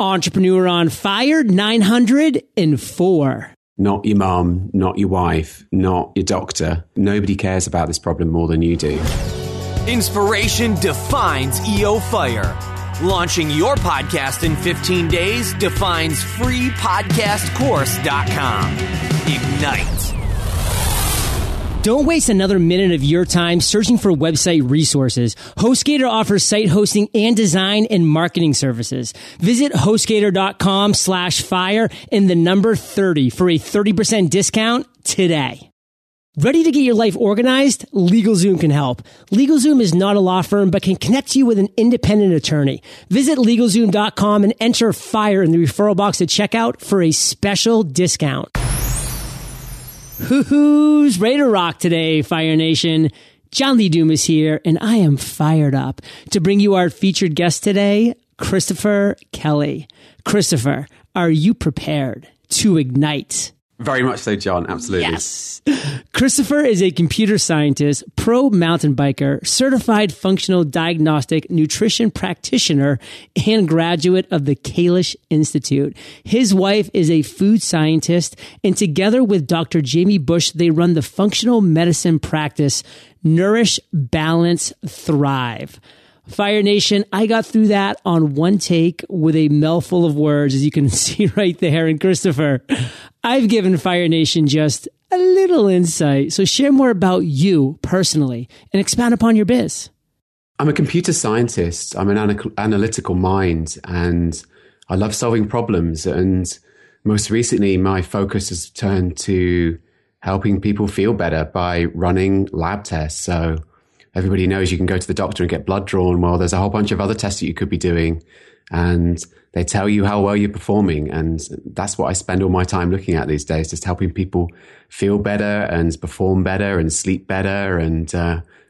Entrepreneur on Fire 904. Not your mom, not your wife, not your doctor. Nobody cares about this problem more than you do. Inspiration defines EO Fire. Launching your podcast in 15 days defines freepodcastcourse.com. Ignite. Don't waste another minute of your time searching for website resources. HostGator offers site hosting and design and marketing services. Visit HostGator.com/fire and the number 30 for a 30% discount today. Ready to get your life organized? LegalZoom can help. LegalZoom is not a law firm, but can connect you with an independent attorney. Visit LegalZoom.com and enter FIRE in the referral box at checkout for a special discount. Who's ready to rock today, Fire Nation? John Lee Dumas here, and I am fired up to bring you our featured guest today, Christopher Kelly. Christopher, are you prepared to ignite? Very much so, John. Absolutely. Yes. Christopher is a computer scientist, pro mountain biker, certified functional diagnostic nutrition practitioner, and graduate of the Kalish Institute. His wife is a food scientist, and together with Dr. Jamie Busch, they run the functional medicine practice, Nourish, Balance, Thrive. Fire Nation, I got through that on one take with a mouthful of words, as you can see right there. And Christopher, I've given Fire Nation just a little insight. So share more about you personally and expound upon your biz. I'm a computer scientist. I'm an analytical mind, and I love solving problems. And most recently, my focus has turned to helping people feel better by running lab tests. So everybody knows you can go to the doctor and get blood drawn. Well, there's a whole bunch of other tests that you could be doing, and they tell you how well you're performing. And that's what I spend all my time looking at these days, just helping people feel better and perform better and sleep better and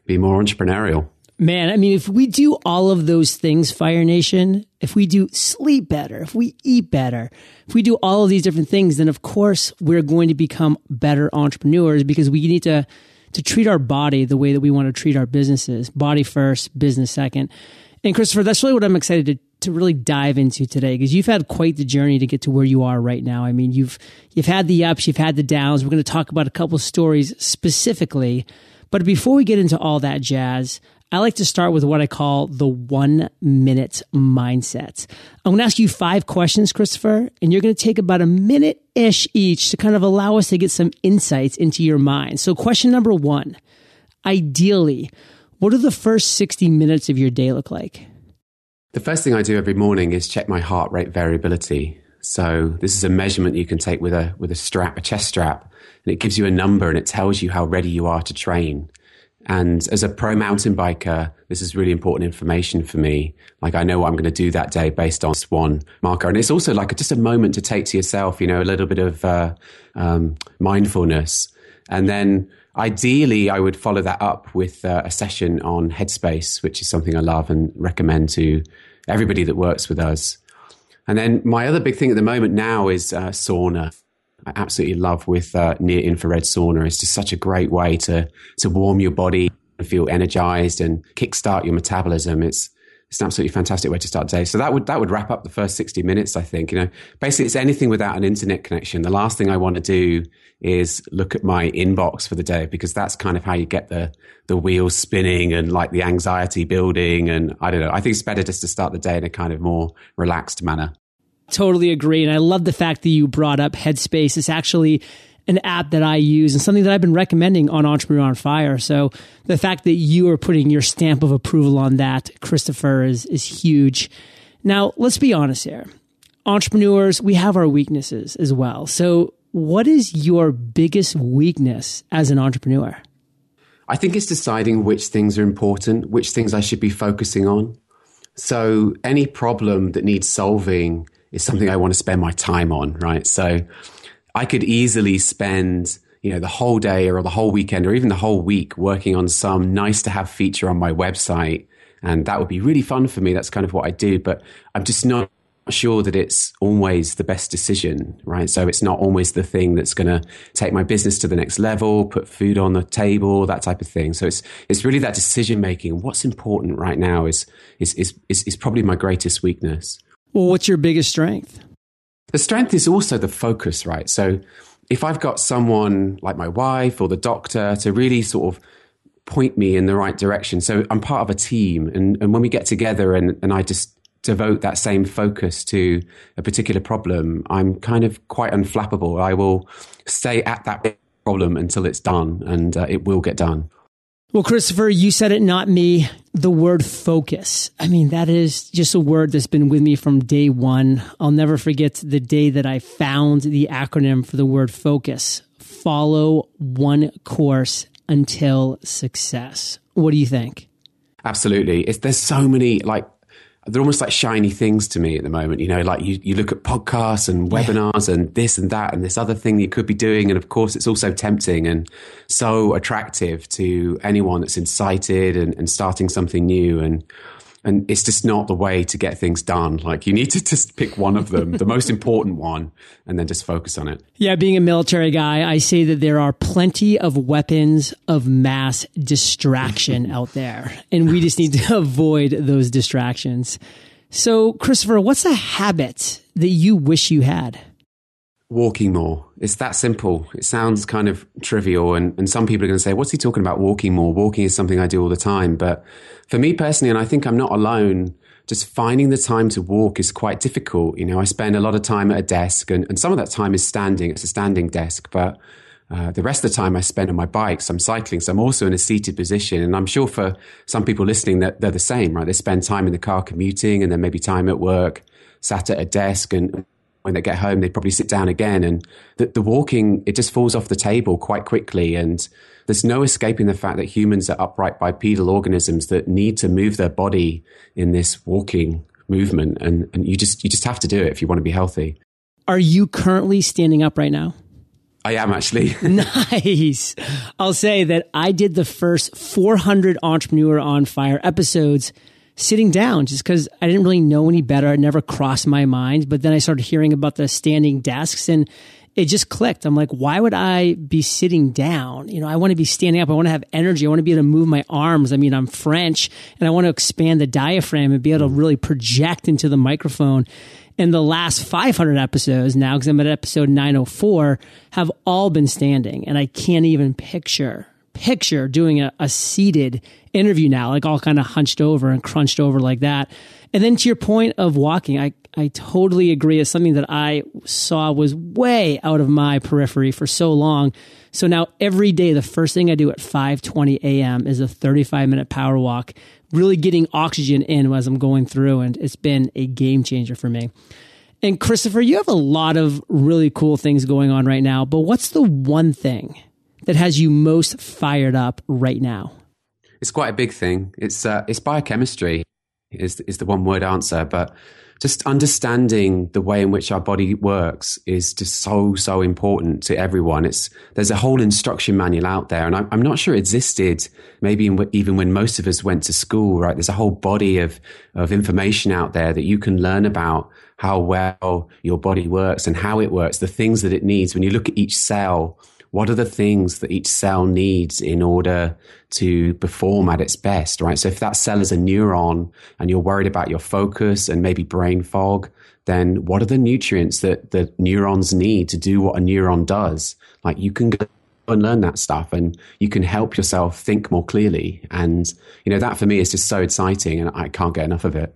be more entrepreneurial. Man, I mean, if we do all of those things, Fire Nation, if we do sleep better, if we eat better, if we do all of these different things, then of course we're going to become better entrepreneurs, because we need to treat our body the way that we want to treat our businesses. Body first, business second. And Christopher, that's really what I'm excited to really dive into today, because you've had quite the journey to get to where you are right now. I mean, you've had the ups, you've had the downs. We're going to talk about a couple stories specifically. But before we get into all that jazz, I like to start with what I call the 1 minute mindset. I'm going to ask you 5 questions, Christopher, and you're going to take about a minute-ish each to kind of allow us to get some insights into your mind. So question number 1, ideally, what do the first 60 minutes of your day look like? The first thing I do every morning is check my heart rate variability. So this is a measurement you can take with a strap, a chest strap, and it gives you a number and it tells you how ready you are to train. And as a pro mountain biker, this is really important information for me. Like, I know what I'm going to do that day based on this one marker. And it's also like just a moment to take to yourself, you know, a little bit of mindfulness. And then ideally, I would follow that up with a session on Headspace, which is something I love and recommend to everybody that works with us. And then my other big thing at the moment now is sauna. I absolutely love with near-infrared sauna. It's just such a great way to warm your body and feel energized and kickstart your metabolism. It's an absolutely fantastic way to start the day. So that would wrap up the first 60 minutes, I think. You know, basically, it's anything without an internet connection. The last thing I want to do is look at my inbox for the day, because that's kind of how you get the wheels spinning and like the anxiety building. And I don't know. I think it's better just to start the day in a kind of more relaxed manner. Totally agree. And I love the fact that you brought up Headspace. It's actually an app that I use and something that I've been recommending on Entrepreneur on Fire. So the fact that you are putting your stamp of approval on that, Christopher, is huge. Now, let's be honest here. Entrepreneurs, we have our weaknesses as well. So what is your biggest weakness as an entrepreneur? I think it's deciding which things are important, which things I should be focusing on. So any problem that needs solving is something I want to spend my time on, right? So I could easily spend, you know, the whole day or the whole weekend or even the whole week working on some nice to have feature on my website. And that would be really fun for me. That's kind of what I do, but I'm just not sure that it's always the best decision, right? So it's not always the thing that's going to take my business to the next level, put food on the table, that type of thing. So it's really that decision making. What's important right now is probably my greatest weakness. Well, what's your biggest strength? The strength is also the focus, right? So if I've got someone like my wife or the doctor to really sort of point me in the right direction. So I'm part of a team. And when we get together and I just devote that same focus to a particular problem, I'm kind of quite unflappable. I will stay at that problem until it's done, and it will get done. Well, Christopher, you said it, not me. The word focus. I mean, that is just a word that's been with me from day one. I'll never forget the day that I found the acronym for the word focus. Follow one course until success. What do you think? Absolutely. There's so many, like, they're almost like shiny things to me at the moment. You know, like you look at podcasts and webinars and this and that and this other thing that you could be doing. And of course, it's also tempting and so attractive to anyone that's incited and starting something new. And it's just not the way to get things done. Like, you need to just pick one of them, the most important one, and then just focus on it. Yeah, being a military guy, I say that there are plenty of weapons of mass distraction out there, and we just need to avoid those distractions. So, Christopher, what's a habit that you wish you had? Walking more. It's that simple. It sounds kind of trivial. And some people are going to say, what's he talking about, walking more? Walking is something I do all the time. But for me personally, and I think I'm not alone, just finding the time to walk is quite difficult. You know, I spend a lot of time at a desk, and some of that time is standing. It's a standing desk. But the rest of the time I spend on my bike. So I'm cycling. So I'm also in a seated position. And I'm sure for some people listening that they're the same, right? They spend time in the car commuting, and then maybe time at work, sat at a desk, and when they get home, they probably sit down again. And the walking, it just falls off the table quite quickly. And there's no escaping the fact that humans are upright bipedal organisms that need to move their body in this walking movement. And you just have to do it if you want to be healthy. Are you currently standing up right now? I am, actually. Nice. I'll say that I did the first 400 Entrepreneur on Fire episodes sitting down, just because I didn't really know any better. It never crossed my mind. But then I started hearing about the standing desks, and it just clicked. I'm like, why would I be sitting down? You know, I want to be standing up. I want to have energy. I want to be able to move my arms. I mean, I'm French, and I want to expand the diaphragm and be able to really project into the microphone. And the last 500 episodes now, because I'm at episode 904, have all been standing, and I can't even picture doing a seated interview now, like all kind of hunched over and crunched over like that. And then to your point of walking, I totally agree. It's something that I saw was way out of my periphery for so long. So now every day, the first thing I do at 5:20 a.m. is a 35-minute power walk, really getting oxygen in as I'm going through. And it's been a game changer for me. And Christopher, you have a lot of really cool things going on right now, but what's the one thing that has you most fired up right now? It's quite a big thing. It's biochemistry is the one word answer, but just understanding the way in which our body works is just so important to everyone. There's a whole instruction manual out there, and I'm not sure it existed maybe even when most of us went to school, right? There's a whole body of information out there that you can learn about how well your body works and how it works, the things that it needs. When you look at each cell, what are the things that each cell needs in order to perform at its best, right? So if that cell is a neuron and you're worried about your focus and maybe brain fog, then what are the nutrients that the neurons need to do what a neuron does? Like, you can go and learn that stuff, and you can help yourself think more clearly. And, you know, that for me is just so exciting, and I can't get enough of it.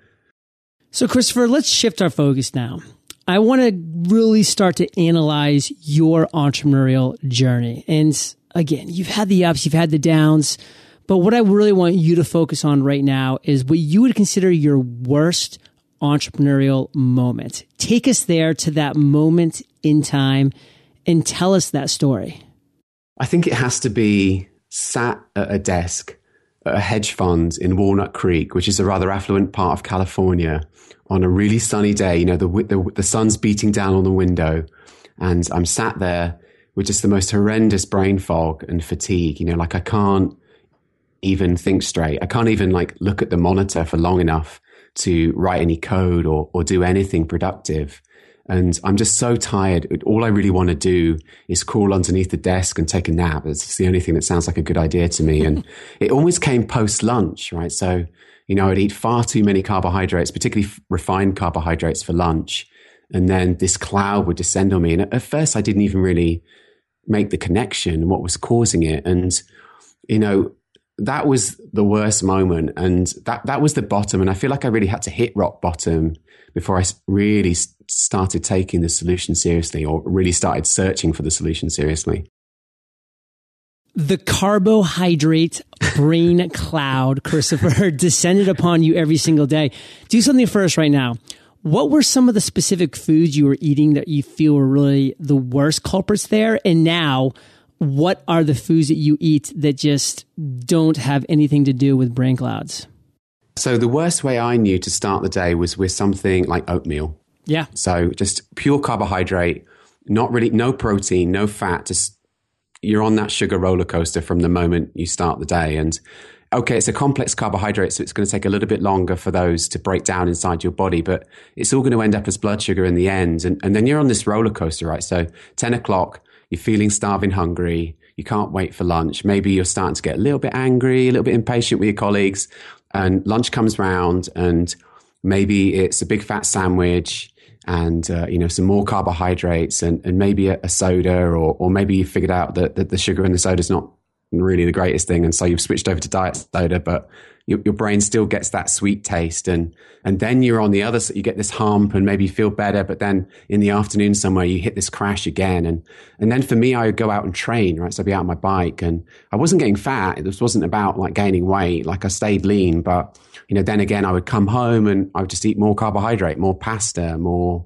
So Christopher, let's shift our focus now. I want to really start to analyze your entrepreneurial journey. And again, you've had the ups, you've had the downs, but what I really want you to focus on right now is what you would consider your worst entrepreneurial moment. Take us there to that moment in time and tell us that story. I think it has to be sat at a desk at a hedge fund in Walnut Creek, which is a rather affluent part of California, on a really sunny day. You know, the sun's beating down on the window, and I'm sat there with just the most horrendous brain fog and fatigue. You know, like, I can't even think straight. I can't even, like, look at the monitor for long enough to write any code or do anything productive. And I'm just so tired. All I really want to do is crawl underneath the desk and take a nap. It's the only thing that sounds like a good idea to me. And it always came post lunch, right? So You know, I would eat far too many carbohydrates, particularly refined carbohydrates for lunch. And then this cloud would descend on me. And at first I didn't even really make the connection and what was causing it. And, you know, that was the worst moment. And that was the bottom. And I feel like I really had to hit rock bottom before I really started taking the solution seriously, or really started searching for the solution seriously. The carbohydrate brain cloud, Christopher, descended upon you every single day. Do something first right now. What were some of the specific foods you were eating that you feel were really the worst culprits there? And now, what are the foods that you eat that just don't have anything to do with brain clouds? So the worst way I knew to start the day was with something like oatmeal. Yeah. So just pure carbohydrate, not really, no protein, no fat. Just you're on that sugar roller coaster from the moment you start the day. And okay, it's a complex carbohydrate, so it's going to take a little bit longer for those to break down inside your body, but it's all going to end up as blood sugar in the end. And then you're on this roller coaster, right? So 10 o'clock, you're feeling starving hungry. You can't wait for lunch. Maybe you're starting to get a little bit angry, a little bit impatient with your colleagues. And lunch comes round, and maybe it's a big fat sandwich and, you know, some more carbohydrates and maybe a soda, or maybe you figured out that the sugar in the soda is not really the greatest thing, and so you've switched over to diet soda, but your brain still gets that sweet taste, and then you're on the other side, you get this hump and maybe you feel better, but then in the afternoon somewhere you hit this crash again, and then for me I would go out and train, right? So I'd be out on my bike, and I wasn't getting fat. This wasn't about like gaining weight, like I stayed lean, but you know, then again I would come home and I would just eat more carbohydrate, more pasta, more,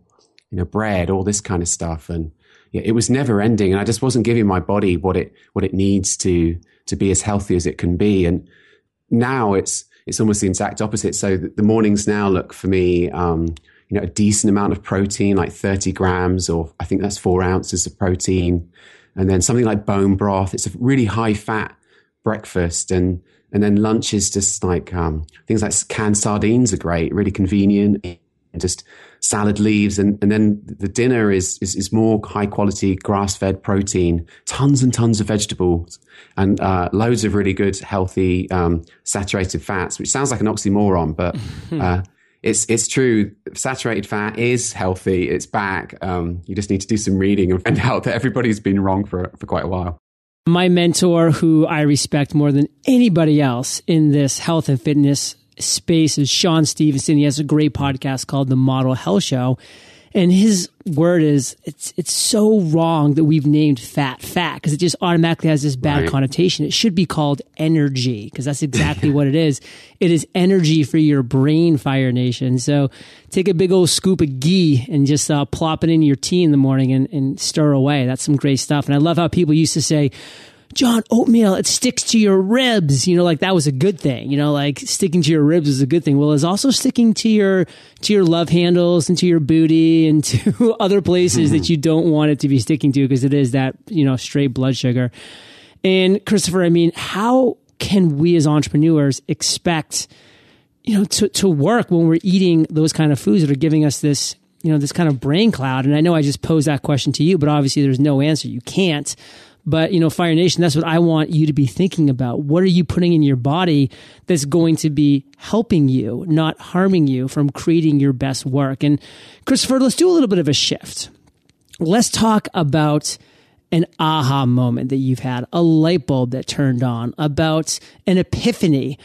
you know, bread, all this kind of stuff, and yeah, it was never ending, and I just wasn't giving my body what it needs to be as healthy as it can be. And now it's almost the exact opposite. So the mornings now look for me, you know, a decent amount of protein, like 30 grams, or I think that's 4 ounces of protein, and then something like bone broth. It's a really high fat breakfast, and then lunch is just like things like canned sardines are great, really convenient. Just salad leaves, and then the dinner is more high quality grass-fed protein, tons and tons of vegetables, and loads of really good healthy saturated fats, which sounds like an oxymoron, but it's true. Saturated fat is healthy. It's back. You just need to do some reading and find out that everybody's been wrong for quite a while. My mentor, who I respect more than anybody else in this health and fitness space, is Sean Stevenson. He has a great podcast called The Model Hell Show. And his word is, it's so wrong that we've named fat because it just automatically has this bad connotation. It should be called energy, because that's exactly what it is. It is energy for your brain, Fire Nation. So take a big old scoop of ghee and just plop it into your tea in the morning and stir away. That's some great stuff. And I love how people used to say, John, oatmeal, it sticks to your ribs. You know, like that was a good thing. You know, like sticking to your ribs is a good thing. Well, it's also sticking to your love handles and to your booty and to other places that you don't want it to be sticking to, because it is that, you know, straight blood sugar. And Christopher, I mean, how can we as entrepreneurs expect, you know, to work when we're eating those kind of foods that are giving us this, you know, this kind of brain cloud? And I know I just posed that question to you, but obviously there's no answer. You can't. But, you know, Fire Nation, that's what I want you to be thinking about. What are you putting in your body that's going to be helping you, not harming you, from creating your best work? And Christopher, let's do a little bit of a shift. Let's talk about an aha moment that you've had, a light bulb that turned on, about an epiphany.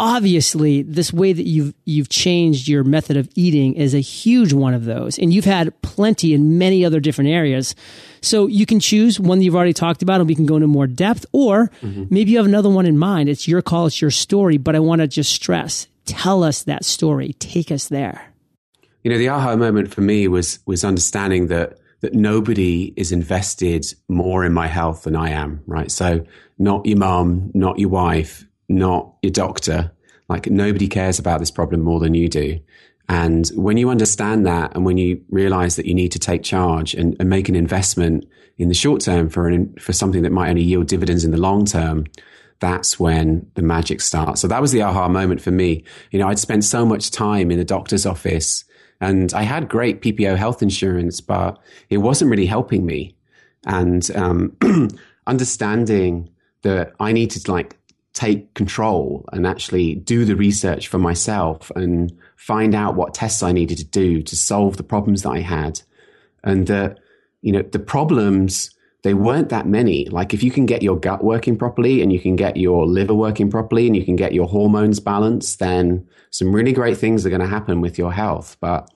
Obviously, this way that you've changed your method of eating is a huge one of those. And you've had plenty in many other different areas. So you can choose one that you've already talked about and we can go into more depth. Or maybe you have another one in mind. It's your call. It's your story. But I want to just stress, tell us that story. Take us there. You know, the aha moment for me was understanding that nobody is invested more in my health than I am, right? So not your mom, not your wife, not your doctor. Like, nobody cares about this problem more than you do. And when you understand that, and when you realize that you need to take charge and make an investment in the short term for something that might only yield dividends in the long term, that's when the magic starts. So that was the aha moment for me. You know, I'd spent so much time in the doctor's office and I had great PPO health insurance, but it wasn't really helping me. And understanding that I needed to, like, take control and actually do the research for myself and find out what tests I needed to do to solve the problems that I had. And that, you know, the problems, they weren't that many. Like if you can get your gut working properly and you can get your liver working properly and you can get your hormones balanced, then some really great things are going to happen with your health. But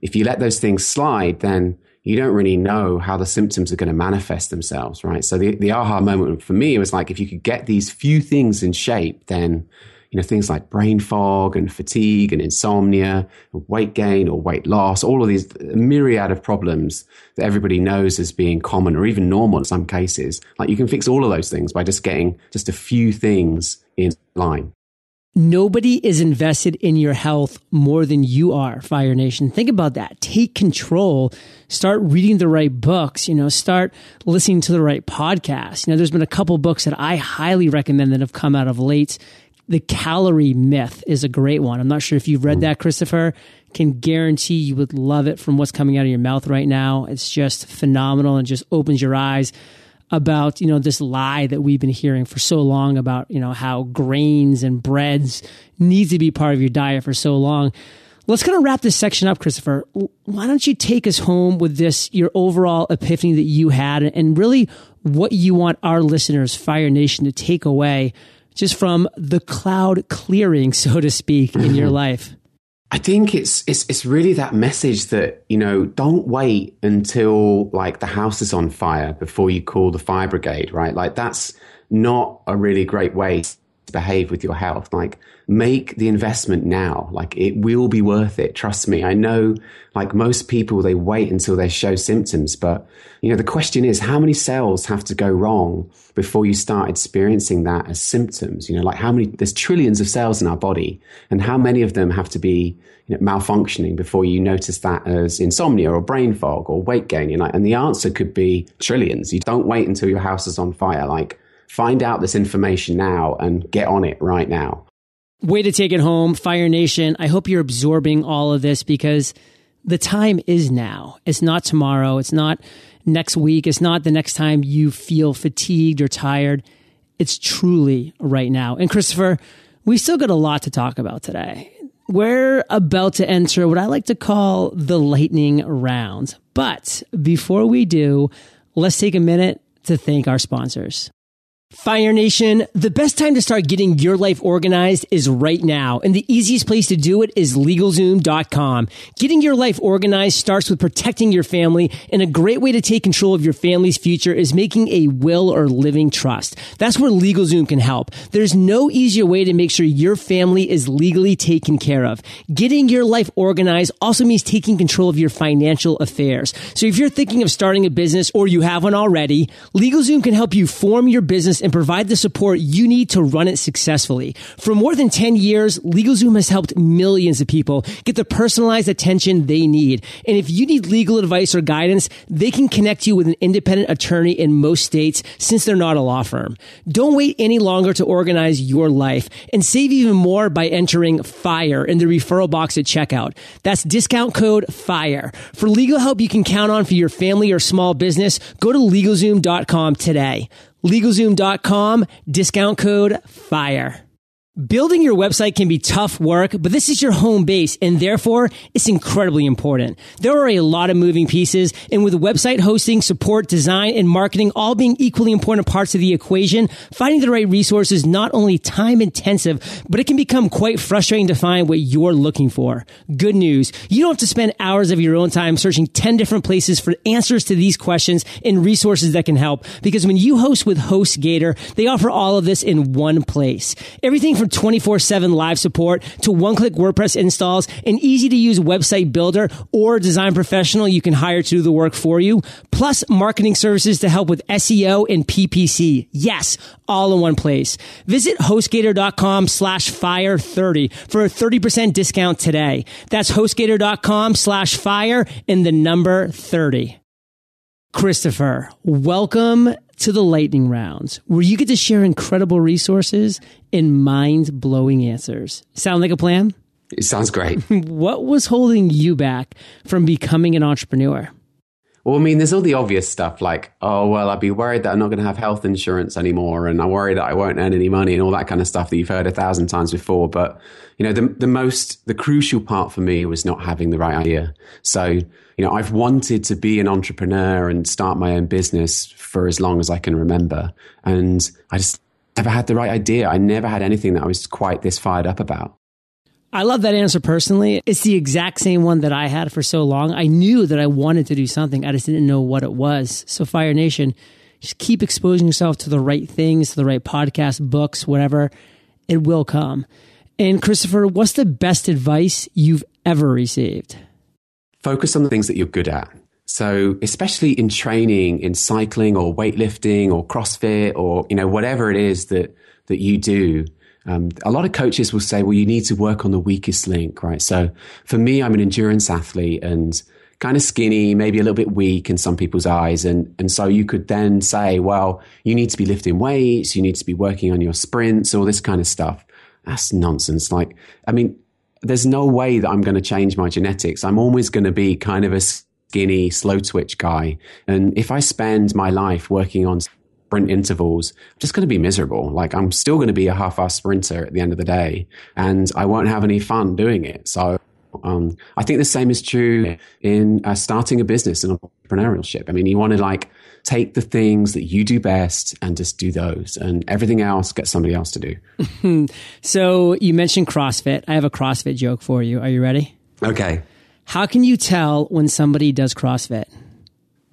if you let those things slide, then you don't really know how the symptoms are going to manifest themselves, right? So the aha moment for me was like, if you could get these few things in shape, then, you know, things like brain fog and fatigue and insomnia, and weight gain or weight loss, all of these myriad of problems that everybody knows as being common or even normal in some cases, like you can fix all of those things by just getting just a few things in line. Nobody is invested in your health more than you are, Fire Nation. Think about that. Take control. Start reading the right books, you know, start listening to the right podcasts. You know, there's been a couple books that I highly recommend that have come out of late. The Calorie Myth is a great one. I'm not sure if you've read that, Christopher. Can guarantee you would love it from what's coming out of your mouth right now. It's just phenomenal and just opens your eyes about, you know, this lie that we've been hearing for so long about, you know, how grains and breads need to be part of your diet for so long. Let's kind of wrap this section up, Christopher. Why don't you take us home with this, your overall epiphany that you had and really what you want our listeners, Fire Nation, to take away just from the cloud clearing, so to speak, in your life? I think it's really that message that, you know, don't wait until like the house is on fire before you call the fire brigade, right? Like that's not a really great way to behave with your health. Like make the investment now, like it will be worth it. Trust me. I know like most people, they wait until they show symptoms, but you know, the question is how many cells have to go wrong before you start experiencing that as symptoms? You know, like how many, there's trillions of cells in our body and how many of them have to be, you know, malfunctioning before you notice that as insomnia or brain fog or weight gain. You know, and the answer could be trillions. You don't wait until your house is on fire. Like find out this information now and get on it right now. Way to take it home, Fire Nation. I hope you're absorbing all of this because the time is now. It's not tomorrow. It's not next week. It's not the next time you feel fatigued or tired. It's truly right now. And Christopher, we still got a lot to talk about today. We're about to enter what I like to call the lightning round. But before we do, let's take a minute to thank our sponsors. Fire Nation, the best time to start getting your life organized is right now. And the easiest place to do it is LegalZoom.com. Getting your life organized starts with protecting your family. And a great way to take control of your family's future is making a will or living trust. That's where LegalZoom can help. There's no easier way to make sure your family is legally taken care of. Getting your life organized also means taking control of your financial affairs. So if you're thinking of starting a business or you have one already, LegalZoom can help you form your business and provide the support you need to run it successfully. For more than 10 years, LegalZoom has helped millions of people get the personalized attention they need. And if you need legal advice or guidance, they can connect you with an independent attorney in most states since they're not a law firm. Don't wait any longer to organize your life and save even more by entering FIRE in the referral box at checkout. That's discount code FIRE. For legal help you can count on for your family or small business, go to LegalZoom.com today. LegalZoom.com, discount code FIRE. Building your website can be tough work, but this is your home base, and therefore, it's incredibly important. There are a lot of moving pieces, and with website hosting, support, design, and marketing all being equally important parts of the equation, finding the right resource is not only time-intensive, but it can become quite frustrating to find what you're looking for. Good news. You don't have to spend hours of your own time searching 10 different places for answers to these questions and resources that can help, because when you host with HostGator, they offer all of this in one place. Everything from 24/7 live support to one-click WordPress installs, an easy-to-use website builder or design professional you can hire to do the work for you, plus marketing services to help with SEO and PPC. Yes, all in one place. Visit HostGator.com/fire30 for a 30% discount today. That's HostGator.com/fire and the number 30. Christopher, welcome to the lightning rounds, where you get to share incredible resources and mind-blowing answers. Sound like a plan? It sounds great. What was holding you back from becoming an entrepreneur? Well, I mean, there's all the obvious stuff like, oh, well, I'd be worried that I'm not going to have health insurance anymore, and I'm worried that I won't earn any money, and all that kind of stuff that you've heard 1,000 times before. But, you know, the crucial part for me was not having the right idea. So, you know, I've wanted to be an entrepreneur and start my own business for as long as I can remember. And I just never had the right idea. I never had anything that I was quite this fired up about. I love that answer personally. It's the exact same one that I had for so long. I knew that I wanted to do something. I just didn't know what it was. So Fire Nation, just keep exposing yourself to the right things, to the right podcasts, books, whatever. It will come. And Christopher, what's the best advice you've ever received? Focus on the things that you're good at. So especially in training, in cycling or weightlifting or CrossFit or, you know, whatever it is that you do, a lot of coaches will say, well, you need to work on the weakest link, right? So for me, I'm an endurance athlete and kind of skinny, maybe a little bit weak in some people's eyes. And so you could then say, well, you need to be lifting weights, you need to be working on your sprints, all this kind of stuff. That's nonsense. Like, I mean, there's no way that I'm going to change my genetics. I'm always going to be kind of a skinny, slow twitch guy. And if I spend my life working on sprint intervals, I'm just going to be miserable. Like, I'm still going to be a half-ass sprinter at the end of the day, and I won't have any fun doing it. So I think the same is true in starting a business and entrepreneurship. I mean, you want to like take the things that you do best and just do those, and everything else get somebody else to do. So you mentioned CrossFit. I have a CrossFit joke for you. Are you ready? Okay. How can you tell when somebody does CrossFit?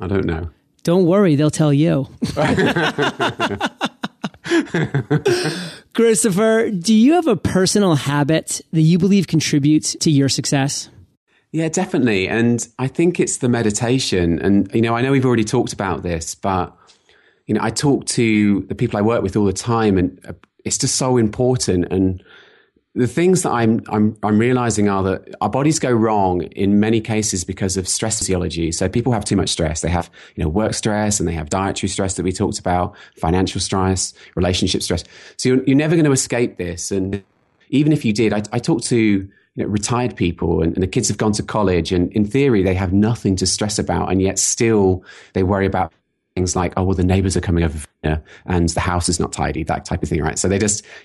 I don't know. Don't worry, they'll tell you. Christopher, do you have a personal habit that you believe contributes to your success? Yeah, definitely. And I think it's the meditation. And, you know, I know we've already talked about this, but, you know, I talk to the people I work with all the time, and it's just so important. And the things that I'm realizing are that our bodies go wrong in many cases because of stress physiology. So people have too much stress. They have, you know, work stress, and they have dietary stress that we talked about, financial stress, relationship stress. So you're never going to escape this. And even if you did, I talk to, you know, retired people, and the kids have gone to college, and in theory they have nothing to stress about, and yet still they worry about things like, oh, well, the neighbors are coming over for dinner and the house is not tidy, that type of thing, right? So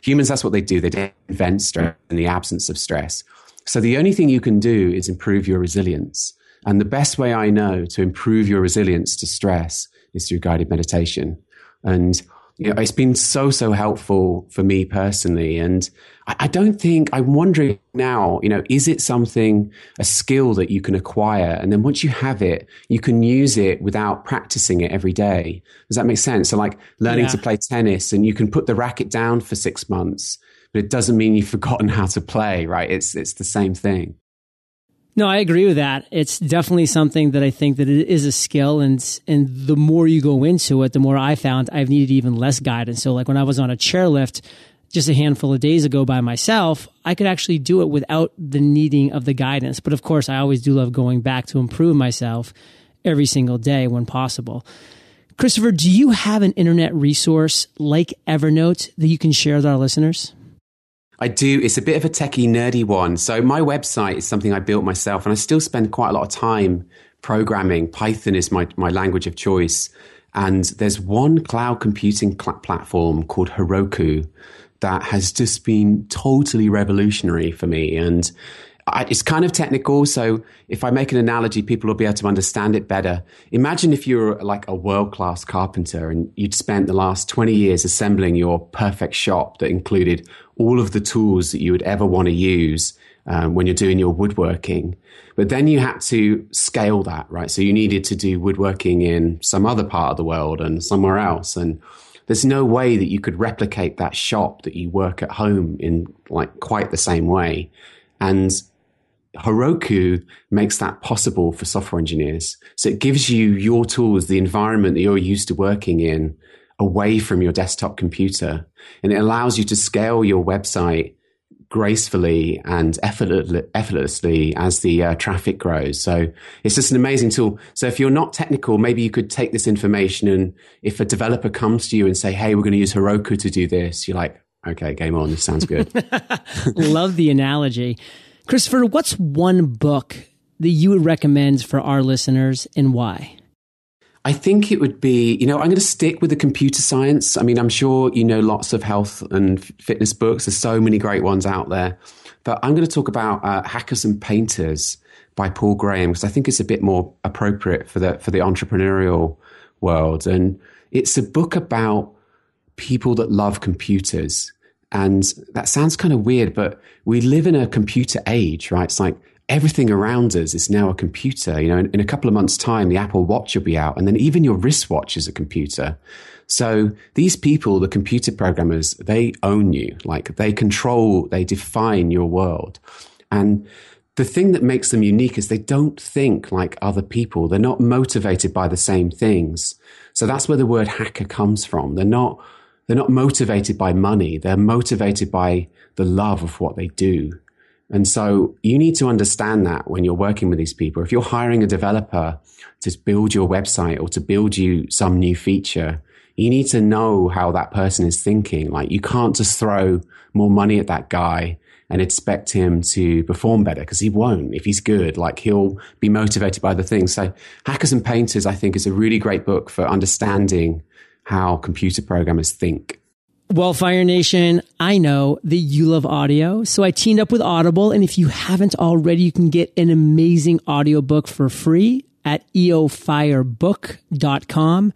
humans, that's what they do. They invent stress in the absence of stress. So the only thing you can do is improve your resilience. And the best way I know to improve your resilience to stress is through guided meditation. And, you know, it's been so helpful for me personally. And I don't think, I'm wondering now, you know, is it a skill that you can acquire? And then once you have it, you can use it without practicing it every day. Does that make sense? So like learning to play tennis, and you can put the racket down for 6 months, but it doesn't mean you've forgotten how to play, right? It's the same thing. No, I agree with that. It's definitely something that I think that it is a skill, and the more you go into it, the more I found I've needed even less guidance. So like when I was on a chairlift just a handful of days ago by myself, I could actually do it without the needing of the guidance. But of course, I always do love going back to improve myself every single day when possible. Christopher, do you have an internet resource like Evernote that you can share with our listeners? I do. It's a bit of a techie, nerdy one. So my website is something I built myself, and I still spend quite a lot of time programming. Python is my language of choice. And there's one cloud computing platform called Heroku that has just been totally revolutionary for me. And it's kind of technical. So if I make an analogy, people will be able to understand it better. Imagine if you were like a world-class carpenter and you'd spent the last 20 years assembling your perfect shop that included all of the tools that you would ever want to use when you're doing your woodworking. But then you had to scale that, right? So you needed to do woodworking in some other part of the world and somewhere else. And there's no way that you could replicate that shop that you work at home in like quite the same way. And Heroku makes that possible for software engineers. So it gives you your tools, the environment that you're used to working in, away from your desktop computer. And it allows you to scale your website gracefully and effortlessly as the traffic grows. So it's just an amazing tool. So if you're not technical, maybe you could take this information, and if a developer comes to you and say, hey, we're going to use Heroku to do this, you're like, okay, game on. This sounds good. Love the analogy. Christopher, what's one book that you would recommend for our listeners, and why? I think it would be, you know, I'm going to stick with the computer science. I mean, I'm sure you know lots of health and fitness books. There's so many great ones out there. But I'm going to talk about Hackers and Painters by Paul Graham, because I think it's a bit more appropriate for the entrepreneurial world. And it's a book about people that love computers. And that sounds kind of weird, but we live in a computer age, right? It's like everything around us is now a computer. You know, in a couple of months' time, the Apple Watch will be out, and then even your wristwatch is a computer. So these people, the computer programmers, they own you. Like, they control, they define your world. And the thing that makes them unique is they don't think like other people. They're not motivated by the same things. So that's where the word hacker comes from. They're not motivated by money. They're motivated by the love of what they do. And so you need to understand that when you're working with these people. If you're hiring a developer to build your website or to build you some new feature, you need to know how that person is thinking. Like, you can't just throw more money at that guy and expect him to perform better, because he won't. If he's good, like, he'll be motivated by the thing. So Hackers and Painters, I think, is a really great book for understanding how computer programmers think. Well, Fire Nation, I know that you love audio, so I teamed up with Audible. And if you haven't already, you can get an amazing audiobook for free at eofirebook.com.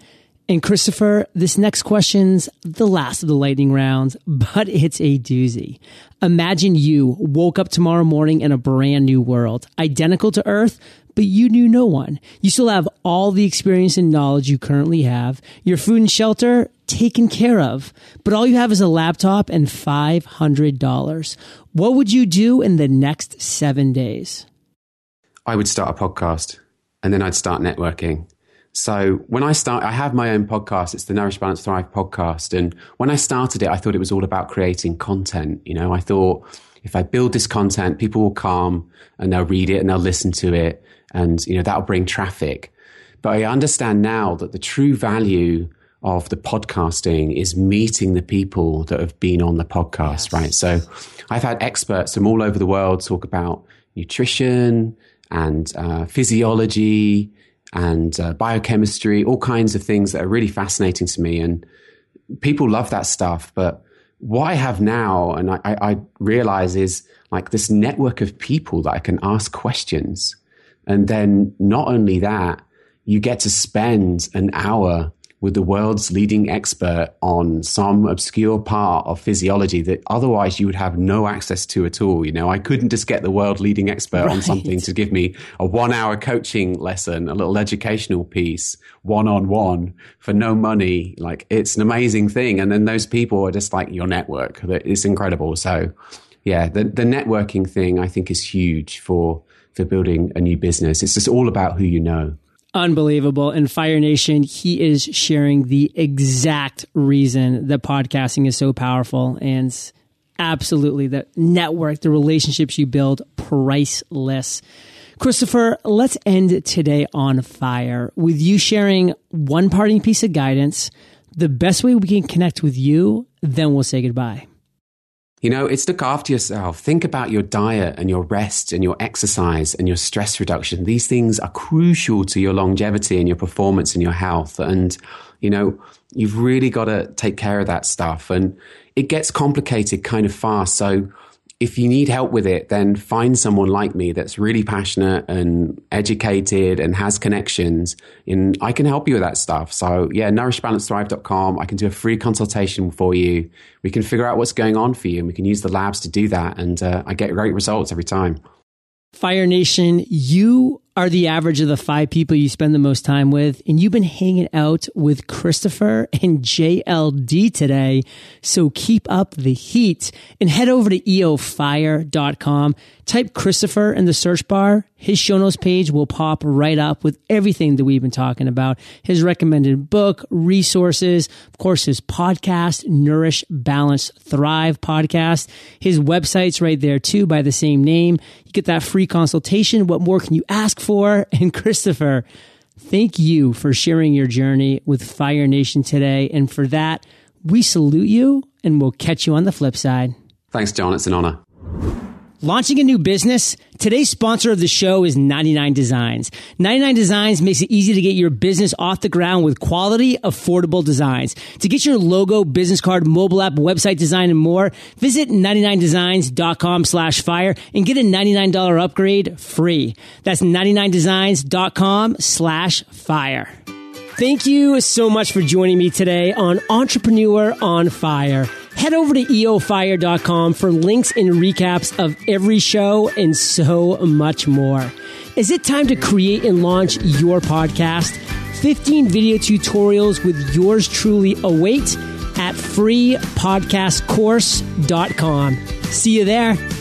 And Christopher, this next question's the last of the lightning rounds, but it's a doozy. Imagine you woke up tomorrow morning in a brand new world, identical to Earth, but you knew no one. You still have all the experience and knowledge you currently have, your food and shelter taken care of, but all you have is a laptop and $500. What would you do in the next 7 days? I would start a podcast, and then I'd start networking. So when I have my own podcast. It's the Nourish, Balance, Thrive podcast. And when I started it, I thought it was all about creating content. You know, I thought if I build this content, people will come and they'll read it and they'll listen to it. And, you know, that'll bring traffic. But I understand now that the true value of the podcasting is meeting the people that have been on the podcast, yes. Right? So I've had experts from all over the world talk about nutrition and physiology and biochemistry, all kinds of things that are really fascinating to me. And people love that stuff. But what I have now, and I realize, is like this network of people that I can ask questions. And then not only that, you get to spend an hour with the world's leading expert on some obscure part of physiology that otherwise you would have no access to at all. You know, I couldn't just get the world leading expert right on something to give me a 1 hour coaching lesson, a little educational piece, one-on-one for no money. Like, it's an amazing thing. And then those people are just like your network. It's incredible. So yeah, the networking thing I think is huge for building a new business. It's just all about who you know. Unbelievable. And Fire Nation, he is sharing the exact reason that podcasting is so powerful, and absolutely the network, the relationships you build, priceless. Christopher, let's end today on fire with you sharing one parting piece of guidance, the best way we can connect with you, then we'll say goodbye. You know, it's look after yourself. Think about your diet and your rest and your exercise and your stress reduction. These things are crucial to your longevity and your performance and your health. And, you know, you've really got to take care of that stuff. And it gets complicated kind of fast. So if you need help with it, then find someone like me that's really passionate and educated and has connections. And I can help you with that stuff. So yeah, nourishbalancethrive.com. I can do a free consultation for you. We can figure out what's going on for you, and we can use the labs to do that. And I get great results every time. Fire Nation, you are the average of the five people you spend the most time with, and you've been hanging out with Christopher and JLD today. So keep up the heat and head over to eofire.com. Type Christopher in the search bar. His show notes page will pop right up with everything that we've been talking about. His recommended book, resources, of course, his podcast, Nourish, Balance, Thrive podcast. His website's right there too, by the same name. You get that free consultation. What more can you ask for? And Christopher, thank you for sharing your journey with Fire Nation today. And for that, we salute you, and we'll catch you on the flip side. Thanks, John. It's an honor. Launching a new business? Today's sponsor of the show is 99 Designs. 99 Designs makes it easy to get your business off the ground with quality, affordable designs. To get your logo, business card, mobile app, website design, and more, visit 99designs.com/fire and get a $99 upgrade free. That's 99designs.com/fire. Thank you so much for joining me today on Entrepreneur on Fire. Head over to eofire.com for links and recaps of every show and so much more. Is it time to create and launch your podcast? 15 video tutorials with yours truly await at freepodcastcourse.com. See you there.